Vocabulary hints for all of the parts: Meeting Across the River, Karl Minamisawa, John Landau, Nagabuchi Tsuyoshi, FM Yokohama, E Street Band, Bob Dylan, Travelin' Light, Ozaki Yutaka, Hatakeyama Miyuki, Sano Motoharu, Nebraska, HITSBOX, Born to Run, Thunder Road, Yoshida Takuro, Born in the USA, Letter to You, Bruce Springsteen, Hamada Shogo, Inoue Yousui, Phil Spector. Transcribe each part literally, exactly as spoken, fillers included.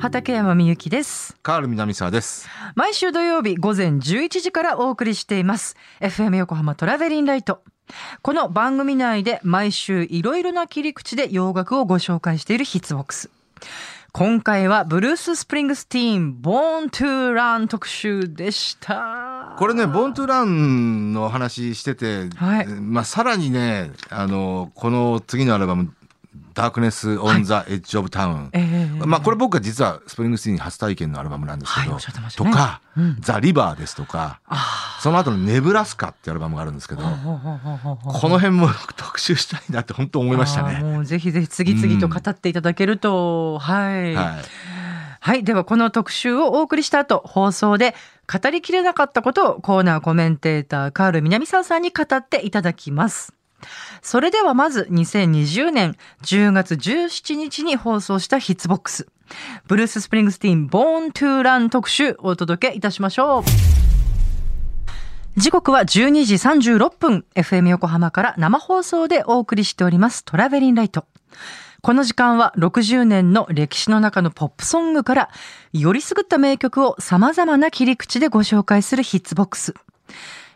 畠山みゆきです。カール南沢です。毎週土曜日午前じゅういちじからお送りしています エフエム 横浜トラベリンライト。この番組内で毎週いろいろな切り口で洋楽をご紹介しているヒッツボックス。今回はブルース・スプリングスティーン Born to Run 特集でした。これね Born to Run の話してて、はい、まあ、さらにねあのこの次のアルバムダークネス・オン・ザ・エッジ・オブ・タウン、まあ、これ僕は実はスプリングスティーン初体験のアルバムなんですけど、はいね、とか、うん、ザ・リバーですとか、その後のネブラスカってアルバムがあるんですけど、この辺も特集したいなって本当思いましたね。もうぜひぜひ次々と語っていただけると、うん、はい、はいはい、ではこの特集をお送りした後、放送で語りきれなかったことをコーナーコメンテーターカール南沢さんに語っていただきます。それではまずにせんにじゅうねんじゅうがつじゅうしちにちに放送したヒッツボックス、ブルース・スプリングスティーン Born to Run 特集をお届けいたしましょう。時刻はじゅうにじさんじゅうろっぷん、 エフエム 横浜から生放送でお送りしておりますトラベリンライト。この時間はろくじゅうねんの歴史の中のポップソングからよりすぐった名曲をさまざまな切り口でご紹介するヒッツボックス。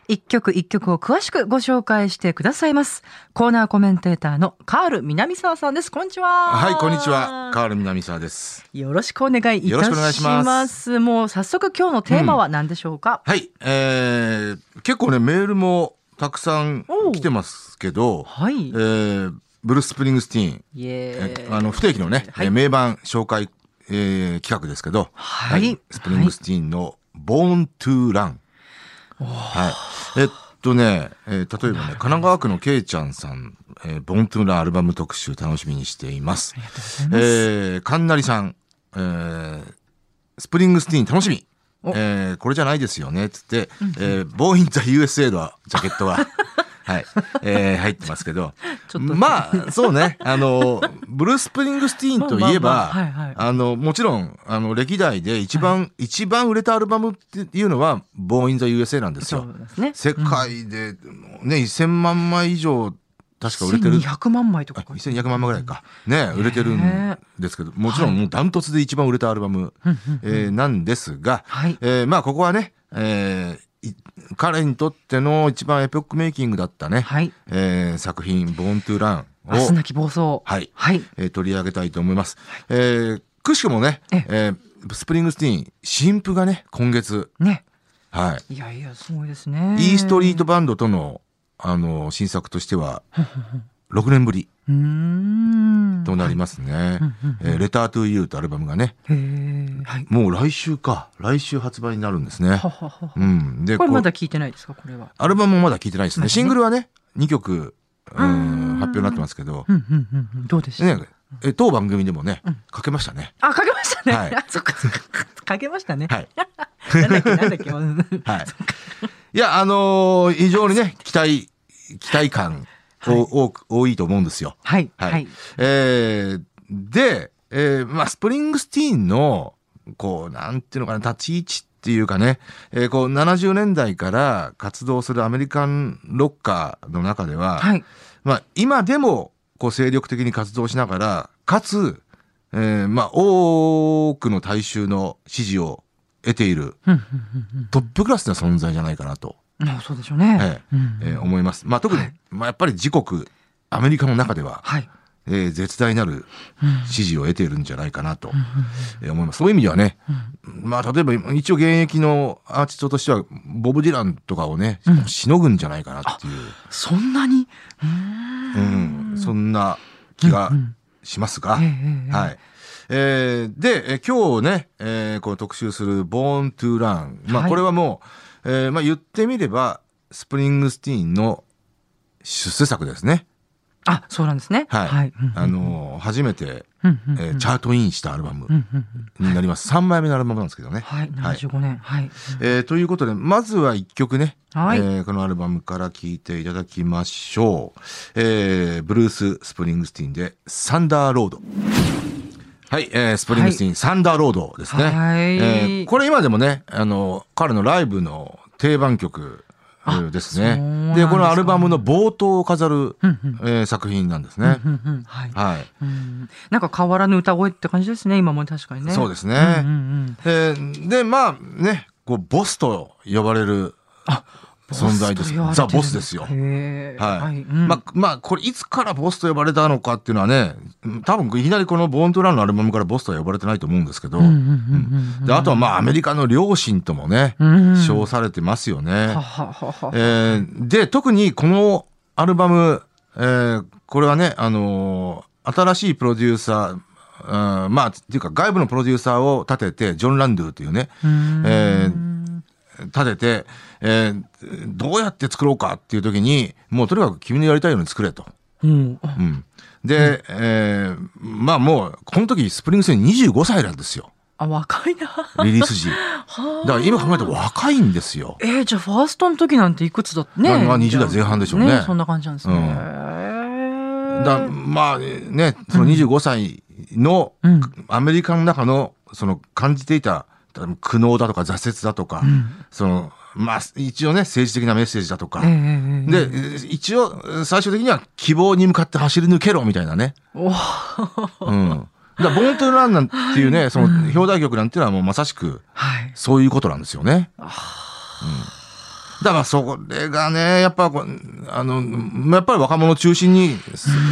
一曲一曲を詳しくご紹介してくださいますコーナーコメンテーターのカール南沢さんです。こんにちは。はい、こんにちは、カール南沢です。よろしくお願いいたします。よろしくお願いします。もう早速今日のテーマは何でしょうか、うん、はい、えー、結構ねメールもたくさん来てますけど、はい、えー、ブルース・スプリングスティーン、えー、あの不定期のね、はい、名盤紹介、えー、企画ですけど、はいはい、スプリングスティーンの Born to Run。はい、えっとね、えー、例えばね神奈川区のけいちゃんさん、えー、ボントゥーラアルバム特集楽しみにしています。ありがとうございます、えー、かんなりさん、えー、スプリングスティーン楽しみ、えー、これじゃないですよねっつって、えー、Born in the ユーエスエー のジャケットははい、えー、入ってますけどまあそうね、あのブルース・スプリングスティーンといえばもちろんあの歴代で一番、はい、一番売れたアルバムっていうのは Born in the ユーエスエー なんですよ。そうですね、世界で、ね、せんまんまい以上確か売れてる。せんにひゃくまんまいとかせんにひゃくまんまいぐらいか、ね、売れてるんですけど、もちろんダントツで一番売れたアルバム、はい、えー、なんですが、はい、えー、まあここはね、えー彼にとっての一番エポックメイキングだったね、はい、えー、作品 Born to Run を明日なき暴走、はいはい、えー、取り上げたいと思います、はい、えー、くしくもね、え、えー、スプリングスティーン新譜がね今月ね、はい、いやいやすごいですね。 E ストリートバンドとの、あのー、新作としてはろくねんぶりとなりますね。レタートゥーユーとアルバムがね、はい、もう来週か来週発売になるんですね。ははは、うん、でこれまだ聞いてないですか。これはアルバムもまだ聞いてないですね。シングルはねにきょく、うん、発表になってますけど、うんうんうんうん、どうでした、ね、え当番組でもね、うん、かけましたね。あ、かけましたね、はい、あ、そっかそっかかけましたね、はい、なんだっけなんだっけ、はい、いやあのー、非常にね期待期待感はい、多いと思うんですよ。はいはいはい、えー、で、えーまあ、スプリングスティーンのこうなんていうのかな立ち位置っていうかね、えー、こうななじゅうねんだいから活動するアメリカンロッカーの中では、はい、まあ、今でもこう精力的に活動しながらかつ、えーまあ、多くの大衆の支持を得ているトップクラスな存在じゃないかなと。ああ、そうでしょうね、ええ、えー、思います、まあ、特に、はい、まあ、やっぱり自国アメリカの中では、はい、えー、絶大なる支持を得ているんじゃないかなと、うん、えー、思います。そういう意味ではね、うん、まあ、例えば一応現役のアーティストとしてはボブ・ディランとかをね、うん、しのぐんじゃないかなっていう、そんなに、うん、うん、そんな気がしますが、はい、えー、で今日ね、えー、こう特集する Born to Run、まあ、これはもう、はい、えーまあ、言ってみればスプリングスティーンの出世作ですね。あ、そうなんですね。はい、はい、あのー、初めて、うんうんうん、えー、チャートインしたアルバムになります、うんうんうん、さんまいめのアルバムなんですけどね。はい、はい、ななじゅうごねん、はい、えー、ということでまずはいっきょくね、はい、えー、このアルバムから聴いていただきましょう、えー、ブルース・スプリングスティーンでサンダーロード。はい、えー、スプリングスティーン、はい、サンダーロードですね、はい、えー、これ今でもねあの彼のライブの定番曲ですね。でこのアルバムの冒頭を飾る、うんうんえー、作品なんですね、うんうんうん、はい、はい、うんなんか変わらぬ歌声って感じですね今も。確かにね、そうですね、うんうんうんえー、でまあねこうボスと呼ばれる存在です。ザ・ボスですよ。へはい、はいうん、まあ、まあ、これいつからボスと呼ばれたのかっていうのはね、多分いきなりこのボーン・トゥ・ランのアルバムからボスとは呼ばれてないと思うんですけど、あとはまあアメリカの両親ともね、うんうん、称されてますよね。はははは、えー、で特にこのアルバム、えー、これはね、あのー、新しいプロデューサーうんまあ、っていうか外部のプロデューサーを立ててジョン・ランドゥというね、うんえー、立てて、えー、どうやって作ろうかっていう時にもうとにかく君のやりたいように作れと、うんうん、で、うんえー、まあもうこの時スプリングスティーンにじゅうごさいなんですよ。あ若いなリリース時だから今考えたら若いんですよ。えー、じゃあファーストの時なんていくつだってね、まあ、にじゅうだいぜん半でしょう ね, ねそんな感じなんですね、うん、だまあねそのにじゅうごさいの、うん、アメリカの中 の, その感じていた苦悩だとか挫折だとか、うんそのまあ、一応ね政治的なメッセージだとか、えー、で、えー、一応最終的には希望に向かって走り抜けろみたいなね。おうん、だからボーン・トゥ・ランなんていうね、はい、その表題曲なんていうのはもうまさしくそういうことなんですよね。はいうん、だからそれがねやっぱあのやっぱり若者中心に、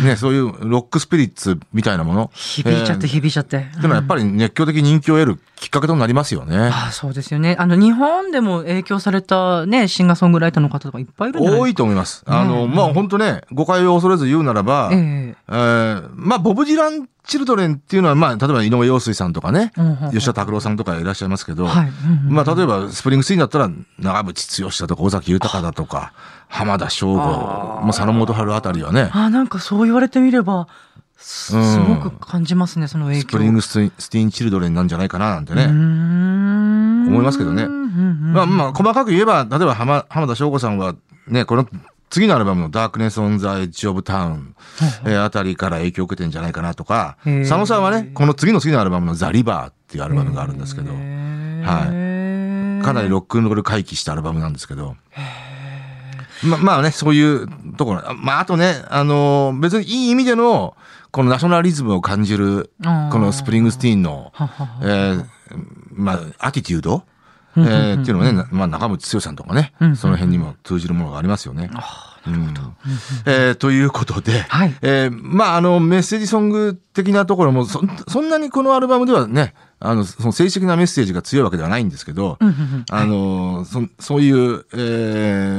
ね、そういうロックスピリッツみたいなもの響いちゃって響いちゃって、えーうん、っていうのはやっぱり熱狂的人気を得るきっかけとなりますよね。ああそうですよね。あの日本でも影響された、ね、シンガーソングライターの方とかいっぱいいるんじゃないですか。多いと思います。あの、うん、まあ本当ね誤解を恐れず言うならば、えーえー、まあボブ・ディラン・チルドレンっていうのは、まあ、例えば井上陽水さんとかね、うんうんうん、吉田拓郎さんとかいらっしゃいますけど、はいうんうん、まあ、例えばスプリングスティーンだったら長渕剛だとか尾崎豊だとか浜田省吾、まあ、佐野元春あたりはねあなんかそう言われてみればす, すごく感じますね、うん、その影響。スプリングスティーンチルドレンなんじゃないかななんてねうん思いますけどね、うんうんまあ、まあ細かく言えば例えば 浜, 浜田省吾さんはねこの次のアルバムのダークネスオンザエッジオブタウンあたりから影響を受けてんじゃないかなとか佐野さんはねこの次の次のアルバムのザリバーっていうアルバムがあるんですけど、はい、かなりロックンロール回帰したアルバムなんですけどま, まあねそういうところ、まあ、あとね、あのー、別にいい意味でのこのナショナリズムを感じるこのスプリングスティーンのえーまあアティテュードえーっていうのね、まあ、中渕剛さんとかね、うんうんうん、その辺にも通じるものがありますよね。あなるほど、うんえー、ということで、はいえーまあ、あのメッセージソング的なところも そ, そんなにこのアルバムではねあのその政治的なメッセージが強いわけではないんですけど、うんうんうん、あの そ, そういう、え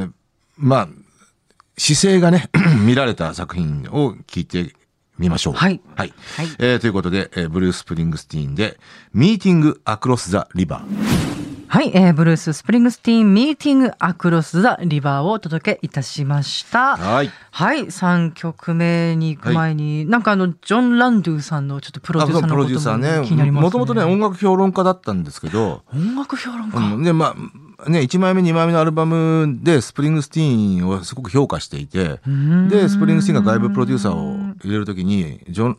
ーまあ、姿勢がね見られた作品を聞いてみましょう。はい、はいはいえー、ということで、えー、ブルース・スプリングスティーンでミーティング・アクロス・ザ・リバー。はい、えー、ブルース・スプリングスティーンミーティング・アクロス・ザ・リバーをお届けいたしました。はい、はい、さんきょくめに行く前に、はい、なんかあのジョン・ランドゥさんのちょっとプロデューサーのことも気になりますね。もともとね音楽評論家だったんですけど音楽評論家、うん、でまあね、いちまいめにまいめのアルバムでスプリングスティーンをすごく評価していてでスプリングスティーンが外部プロデューサーを入れるときにジョン、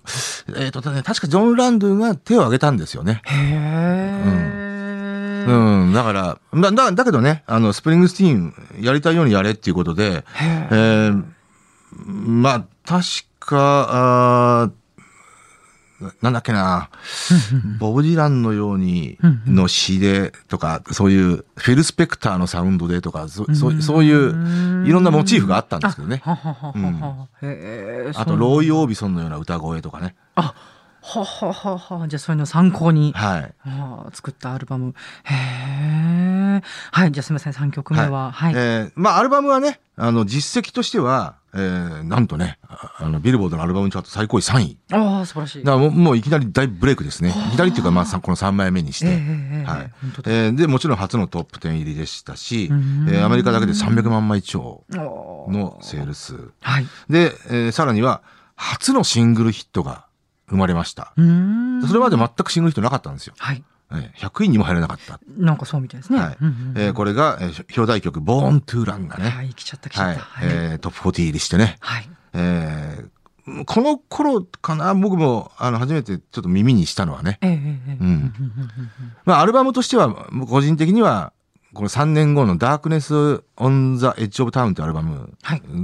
えーとね、確かジョン・ランドゥが手を挙げたんですよね。へー、うんうん、だから だ, だけどねあのスプリングスティーンやりたいようにやれっていうことで、えー、まあ確かあなんだっけなボブ・ディランのようにの詩でとかそういうフィル・スペクターのサウンドでとか そ, そ, そういういろんなモチーフがあったんですけどね。 あ, はははは、うん、へあとローイ・オービソンのような歌声とかね。あははははじゃあそういうのを参考に、はい、あ作ったアルバム。へはいじゃあすみませんさんきょくめは、はいはいえーまあ、アルバムはねあの実績としてはえー、なんとねあのビルボードのアルバムチャート最高位さんい。ああ素晴らしい。だから も, もういきなり大ブレイクですね。いきなりっていうか、まあ、このさんまいめにして、えーはいえー、でもちろん初のトップじゅう入りでしたし、えー、アメリカだけでさんびゃくまんまい超のセールスで、えー、さらには初のシングルヒットが生まれました。うんそれまで全くシングルヒットなかったんですよ。はいひゃくいにも入らなかった。なんかそうみたいですね。はいうんうんうんえー、これが、えー、表題曲Born to Runがね、はい、来ちゃった来ちゃった、はいえー、トップよんじゅう入りしてね、はいえー、この頃かな僕もあの初めてちょっと耳にしたのはね、えーえーうんまあ、アルバムとしては個人的にはこのさんねんごのダークネスオンザエッジオブタウンというアルバム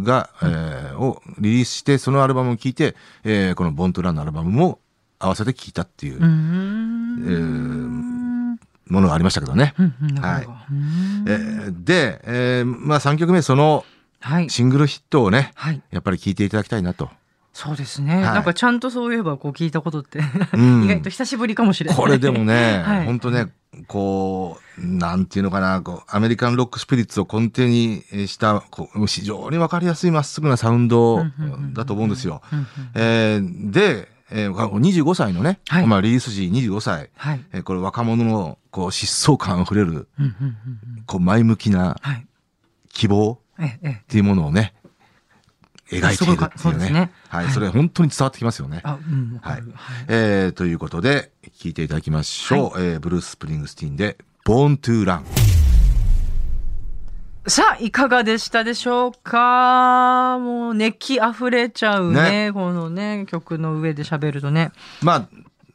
が、はい、えー、をリリースして、そのアルバムを聴いて、えー、このボーントゥランのアルバムも合わせて聴いたっていう、うーん、えー、ものがありましたけどね。うんうん、はい、えー、で、えー、まあさんきょくめ、そのシングルヒットをね、はい、やっぱり聴いていただきたいなと。そうですね、はい、なんかちゃんとそういえばこう聞いたことって意外と久しぶりかもしれない、うん、これでもね、はい、本当ね、こうなんていうのかな、こうアメリカンロックスピリッツを根底にしたこう非常に分かりやすいまっすぐなサウンドだと思うんですよ。で、えー、にじゅうごさいのね、はい、まあ、リリース時にじゅうごさい、はい、えー、これ若者のこう疾走感あふれる、うんうんうん、こう前向きな希望っていうものをね、はい、ええ描いているっていうね。うね、はい、はい。それ本当に伝わってきますよね。あ、うん、はい、はい、えー。ということで、聞いていただきましょう。はい、えー、ブルース・スプリングスティーンで、Born to Run。さあ、いかがでしたでしょうか。もう、熱気あふれちゃうね。ね、このね、曲の上で喋るとね。まあ、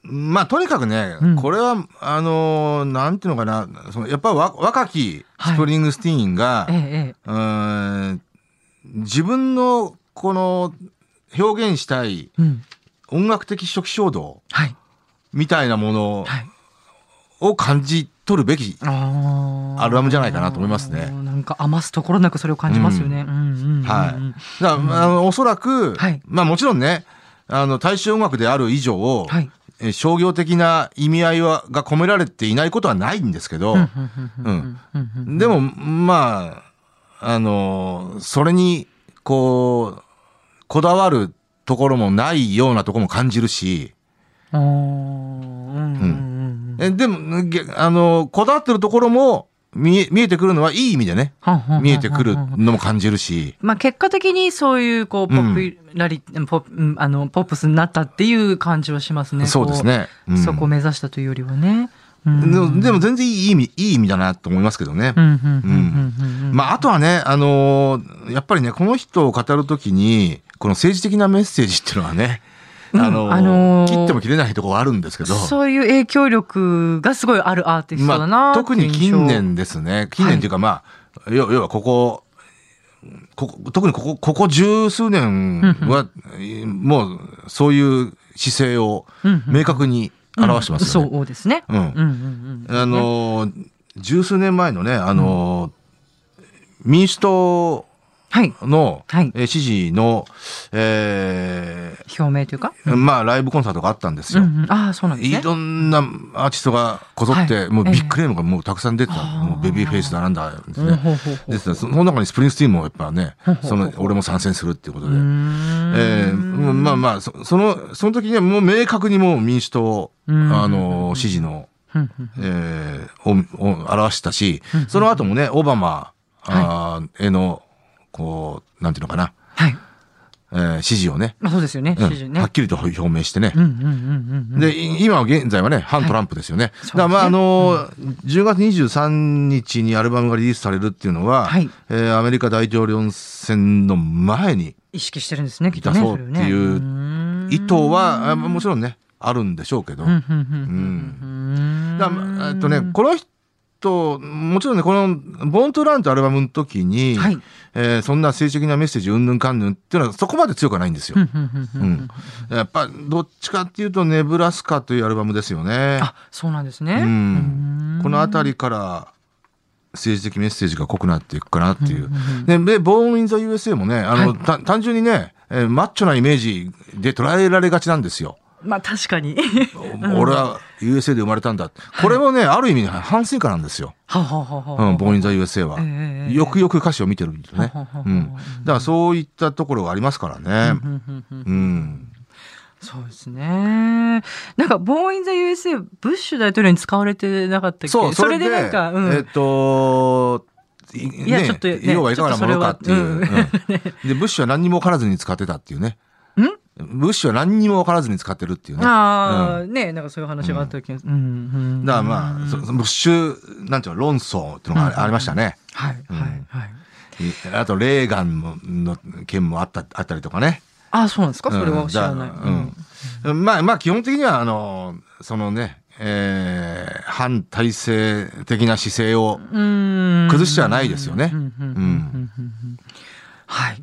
まあ、とにかくね、うん、これは、あのー、なんていうのかな、そのやっぱり若きスプリングスティーンが、はい、ええ、うーん、自分のこの表現したい音楽的初期衝動みたいなものを感じ取るべきアルバムじゃないかなと思いますね。なんか余すところなくそれを感じますよね。おそらく、はい、まあ、もちろんね、あの大衆音楽である以上を、はい、商業的な意味合いはが込められていないことはないんですけど、うん、でもまあ、あのそれにこうこだわるところもないようなところも感じるし、うん、え、でもあのこだわってるところも見え、見えてくるのはいい意味でね、見えてくるのも感じるし、まあ、結果的にそういうこうポピュラリ、うん、ポ、あのポップスになったっていう感じはしますね。そうですね、うん、そこを目指したというよりはね。うん、でも全然いい意味、いい意味だなと思いますけどね。まあ、あとはね、あのー、やっぱりね、この人を語るときに、この政治的なメッセージっていうのはね、うん、あのーあのー、切っても切れないところはあるんですけど。そういう影響力がすごいあるアーティストだなっていう印象、まあ、特に近年ですね。近年というか、まあ、はい、要はここ、ここ、特にここ、ここ十数年は、もう、そういう姿勢を明確に、表してますよね。うん、そうですね。うん。うんうんうん、あの、十数年前のね、あの、うん、民主党の、はいはい、支持の、えー、表明というか、うん、まあ、ライブコンサートがあったんですよ。うんうん、ああ、そうなんですね。いろんなアーティストがこぞって、はい、もうビッグネームがもうたくさん出てた、えー、もうベビーフェイスだなんだですね。ですね。その中にスプリングスティーンもやっぱね、その、俺も参戦するっていうことで。えー、まあまあ、そ, その、その時にはもう明確にもう民主党、あの、支持の、えー、を、を表したし、その後もね、オバマ、はい、への、こう、なんていうのかな。はい。えー、支持をね。まあ、そうですよね。支持ね、うん。はっきりと表明してね。で、今現在はね、反トランプですよね。はい、だからまあ、あのー、うん、じゅうがつにじゅうさんにちにアルバムがリリースされるっていうのは、はい、えー、アメリカ大統領選の前に、意識してるんですね、きっとね。そうっていう意図は、もちろんね、あるんでしょうけど。うん。だから、えっとね、この人、もちろんね、この「ボーン・トゥ・ラン」というアルバムの時に、はい、えー、そんな政治的なメッセージうんぬんかんぬんっていうのはそこまで強くはないんですよ。うん、やっぱどっちかっていうと「ネブラスカ」というアルバムですよね。あ、そうなんですね。うん、この辺りから政治的メッセージが濃くなっていくかなっていう。で、「ボーン・イン・ザ・ユーエスエー」もね、あの、はい、単純にね、えー、マッチョなイメージで捉えられがちなんですよ。まあ、確かに俺は ユーエスエー で生まれたんだ、これもね、ある意味反省歌なんですよ、ボーン・イン・ザ・ ユーエスエー は。よくよく歌詞を見てるんですね。だからそういったところがありますからね。そうですね。なんかボーン・イン・ザ・ ユーエスエー ブッシュ大統領に使われてなかったっけ。それでなんか、えっといや、ちょっと要はいかがなものかっていう。で、ブッシュは何にも分からずに使ってたっていうね。ブッシュは何にも分からずに使ってるっていうね。ああ、うん、ね、なんかそういう話があった気がする。だからまあ、そブッシュ、なんていうの、論争っていうのがありましたね。はい、はい、はい。あと、レーガンの件もあった、あったりとかね。ああ、そうなんですか、それは知らない。うん。まあまあ、基本的には、あの、そのね、えー、反体制的な姿勢を崩しちゃないですよね。はい。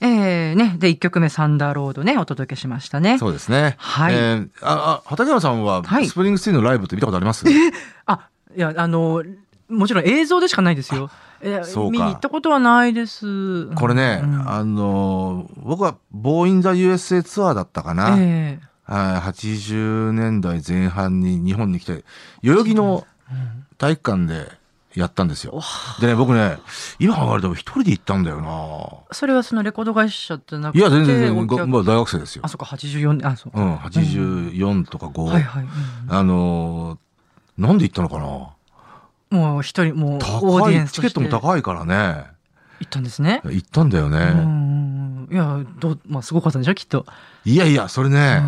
えーね、でいっきょくめサンダーロードねお届けしましたね。そうですね、はい。えー、ああ畠山さんはスプリングスティーンのライブって見たことあります？はい、えあいやあのもちろん映像でしかないですよ。えそうか見に行ったことはないです。これね、うん、あの僕はBorn in the ユーエスエー ツアーだったかな、えー、はちじゅうねんだいぜん半に日本に来て代々木の体育館でやったんですよ。でね、僕ね、今考えると一人で行ったんだよな。それはそのレコード会社ってなくて、いや全然全然、まあ、大学生ですよ。あ、そうか、はちじゅうよん、あ、そうか、うん、はちじゅうよんとかご、うん、はいはい、うん、あのー、なんで行ったのかな。もう一人もうオーディエンスとしてチケットも高いからね。行ったんですね。行ったんだよね。うん、いやどう、まあ、すごかったんでしょきっと。いやいやそれね、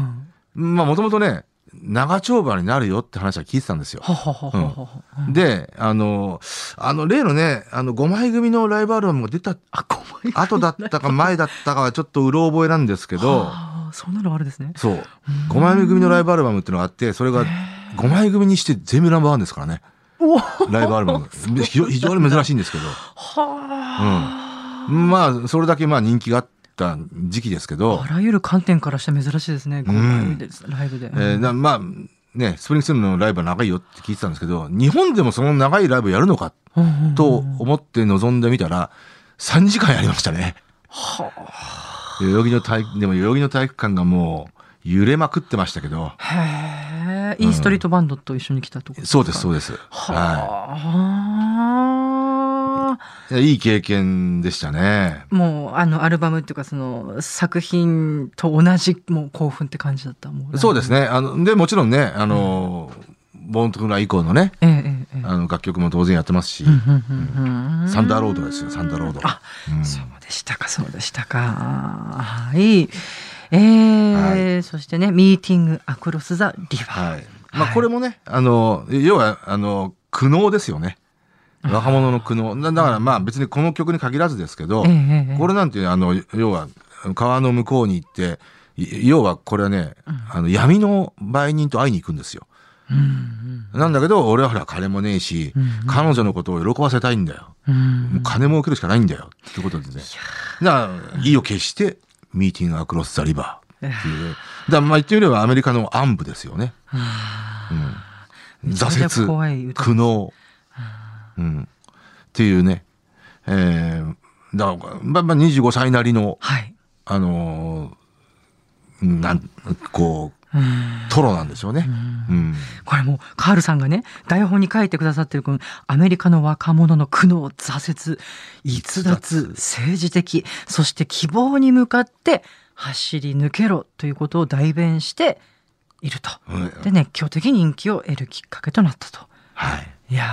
うん、まあもともとね。長丁場になるよって話は聞いてたんですよ。で、あのあの例のね、あのごまい組のライブアルバムが出た後だったか前だったかはちょっとうろ覚えなんですけど、はあ、そんなのあるですね。そう、ごまい組のライブアルバムっていうのがあって、それがごまい組にして全部ナンバーワンですからね。ライブアルバム非常に珍しいんですけど、はあ、うん、まあそれだけまあ人気があって時期ですけど、あらゆる観点からして珍しいですね。ごまいで、うん、ライブで、えー、まあね、スプリングスティーンのライブは長いよって聞いてたんですけど、日本でもその長いライブやるのかと思って臨んでみたらさんじかんやりましたね。はあ、代々木の体でも代々木の体育館がもう揺れまくってましたけど、へえ、うん、インストリートバンドと一緒に来たとこですか？そうですそうです。はあ。はい、いい経験でしたね。もうあのアルバムっていうかその作品と同じもう興奮って感じだったもん。そうですね。あのでもちろんね、あの、うん、ボーンとRun以降のね、ええええ、あの楽曲も当然やってますし、うん、サンダーロードですよ、サンダーロード。あ、うん、そうでしたかそうでしたか。はい、えー、はい。そしてね、ミーティングアクロスザリバー。はい。まあ、はい、これもね、あの要はあの苦悩ですよね。若者の苦悩だから、まあ別にこの曲に限らずですけど、えええ、これなんてあの要は川の向こうに行って、要はこれはね、あの闇の売人と会いに行くんですよ、うん、なんだけど俺はほら金もねえし、うん、彼女のことを喜ばせたいんだよ、うん、もう金儲けるしかないんだよってことでね、だから意を決してミーティングアクロスザリバーっていう、だからまあ言ってみればアメリカの暗部ですよね、うん、挫折苦悩、うん、っていうね、えー、だから、まあ、まあにじゅうごさいなりの、はい、あのー、なんこう、うん、トロなんでしょうね、うんうん、これもうカールさんがね台本に書いてくださってるこのアメリカの若者の苦悩挫折逸脱政治的そして希望に向かって走り抜けろということを代弁していると、うん、で熱狂的人気を得るきっかけとなったと。はい、いや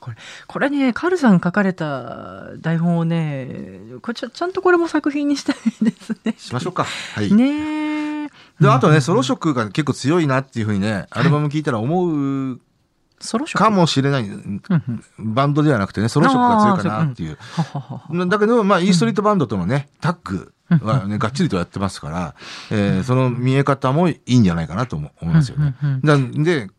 これこれねカールさん書かれた台本をねこれ ち, ちゃんとこれも作品にしたいですね。しましょうか。はい、ねであとねソロ色が結構強いなっていうふうにね、はい、アルバム聴いたら思うかもしれない、うんうん、バンドではなくてねソロ色が強いかなっていう。だけどまあイーストリートバンドとのねタッグはねがっちりとやってますから、えー、その見え方もいいんじゃないかなと思いますよね。なんで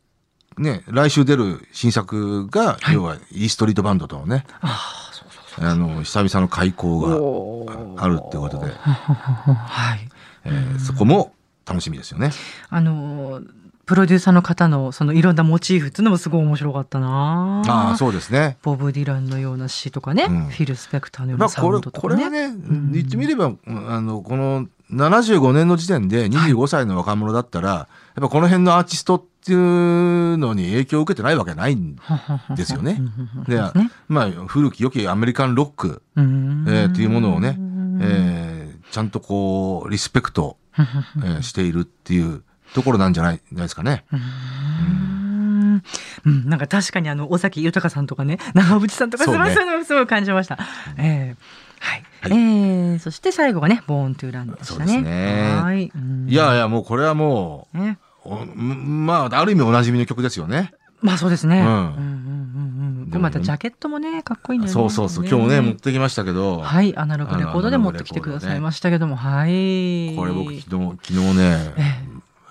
ね、来週出る新作が、はい、要はイーストリートバンドとのね、ああ、そうそうそう、あの久々の開講があるってことで、はい、えー、そこも楽しみですよね。あのプロデューサーの方のそのいろんなモチーフっていうのもすごい面白かったな。ああ、そうですね。ボブ・ディランのような詩とかね、うん、フィル・スペクターのようなサウンドとかね。まあ、これ、これはね、うん、言ってみればあのこのななじゅうごねんの時点でにじゅうごさいの若者だったら、はい、やっぱこの辺のアーティストっていうのに影響を受けてないわけないんですよね。で、まあ、古き良きアメリカンロック、えー、っていうものをね、えー、ちゃんとこうリスペクト、えー、しているっていうところなんじゃないですかね。うん、うん、なんか確かにあの尾崎豊さんとかね長渕さんとかそういうのすごい感じました。うん、えーはいはい、えー、そして最後がねボーントゥーランでしたね。そうですね。はい、うん、いやいやもうこれはもう、ね、まあある意味おなじみの曲ですよね。まあそうですね。うんうんうんうん。でまたジャケットもねかっこいいんだよね。そうそうそう、ね、今日ね持ってきましたけど。はい、アナログレコードで持ってきてくださいましたけども、ね、はい。これ僕昨日昨日ね、え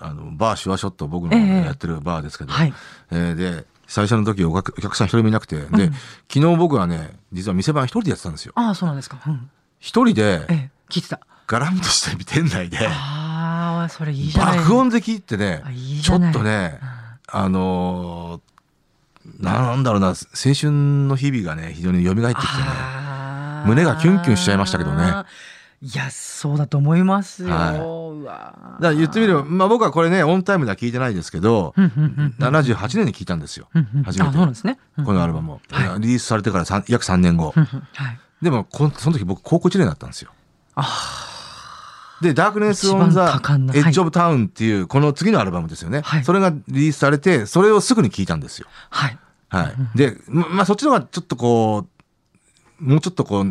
ー、あのバーシュワショット、僕のやってるバーですけど、えーはいえー、で最初の時お客さん一人もいなくて、で、うん、昨日僕はね実は店番一人でやってたんですよ。ああそうなんですか。一、うん、人で、えー、聞いてた。ガランとした店内であそれいいじゃない爆音で聞いてね、いいちょっとね、うん、あのー、なんだろうな、青春の日々がね非常に蘇ってきてね、胸がキュンキュンしちゃいましたけどね。いやそうだと思いますよ、はい、うわだ言ってみれば、まあ、僕はこれねオンタイムでは聞いてないですけどななじゅうはちねんに聞いたんですよ初めて。あそうですね、うん、このアルバムを、はい、リリースされてからさん約さんねんご、はい、でもこその時僕高校いちねんだったんですよ。あでダークネスオンザエッジオブタウンっていうこの次のアルバムですよね、はい、それがリリースされてそれをすぐに聞いたんですよ。はい、はい、で、ま、まあそっちの方がちょっとこうもうちょっとこう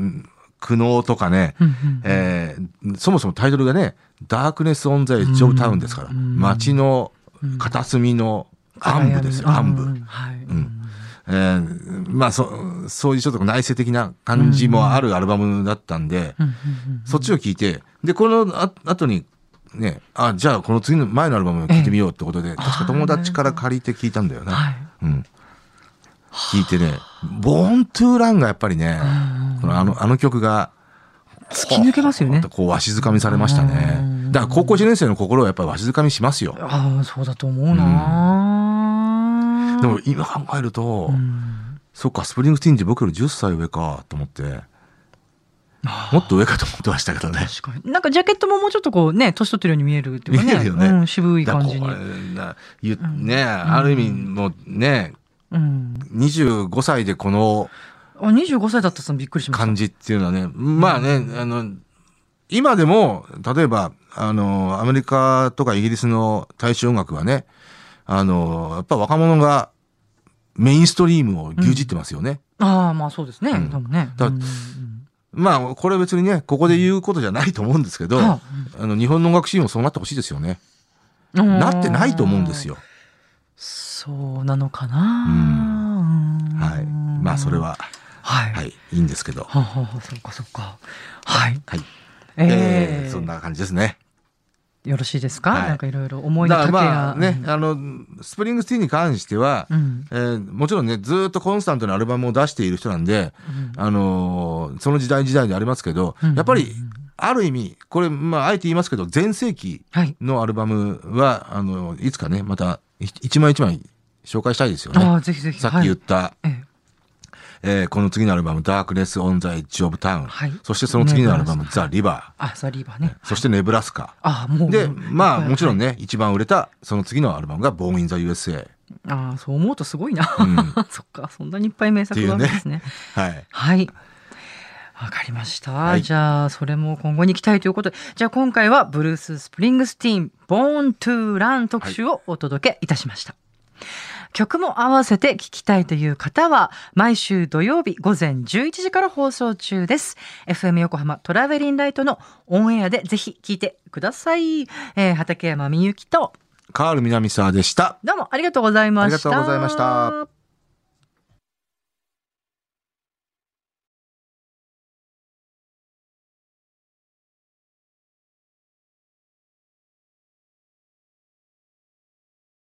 苦悩とかね、えー、そもそもタイトルがねダークネスオンザエッジオブタウンですから街の片隅の暗部ですよ、暗部、はいうんえー、まあ そ, そういうちょっと内政的な感じもあるアルバムだったんで、そっちを聞いてでこのあ後にねあじゃあこの次の前のアルバムを聞いてみようってことで、えー、確か友達から借りて聞いたんだよね、はいうん、聞いてねBorn to Runがやっぱりねこの あ, のあの曲が突き抜けますよね。こうわしづかみされましたね。だから高校いちねん生の心をやっぱりわしづかみしますよ。あそうだと思うな、うん、でも今考えると、うん、そっかスプリングスティーンって僕よりじゅっさい上かと思ってもっと上かと思ってましたけどね。確かになんかジャケットももうちょっとこうね年取ってるように見えるっていうかね、見えるよね、うん、渋い感じにゆ、うん、ねある意味もうね、うん、にじゅうごさいでこのにじゅうごさいだったらびっくりしました感じっていうのはね、まあね、うん、あの今でも例えばあのアメリカとかイギリスの大衆音楽はねあのやっぱ若者がメインストリームを牛耳ってますよね、うん、ああまあそうですね、うん、多分ねだ、うん、まあこれは別にねここで言うことじゃないと思うんですけど、うん、あの日本の音楽シーンもそうなってほしいですよね、うん、なってないと思うんですよ。そうなのかな、うん、はいまあそれははい、はい、いいんですけど、ははは、そっかそっか、はい、はい、えーえー、そんな感じですね。よろしいですか？はい、なんかいろいろ思い出たけがね、あのスプリングスティーンに関しては、うんえー、もちろんねずっとコンスタントなアルバムを出している人なんで、うん、あのその時代時代でありますけど、うん、やっぱりある意味これまああえて言いますけど全盛期のアルバムは、はい、あのいつかねまた一枚一枚紹介したいですよね。あ、ぜひぜひ。さっき言った。はいえーえー、この次のアルバムダークネスオンザエッジオブタウン、はい、そしてその次のアルバムザリバー、あザリバーね、そしてネブラスカ、あもうでまあもちろんね、はい、一番売れたその次のアルバムがBorn in the ユーエスエー。あそう思うとすごいな、うん、そっかそんなにいっぱい名作があるんですね。はいはいわかりました、はい、じゃあそれも今後に期待ということで、じゃあ今回はブルース・スプリングスティーン Born to Run 特集をお届けいたしました、はい。曲も合わせて聞きたいという方は毎週土曜日午前じゅういちじから放送中です。 エフエム 横浜トラベリンライトのオンエアでぜひ聞いてください、えー、畠山みゆきとカール南沢でした。どうもありがとうございました。ありがとうございました。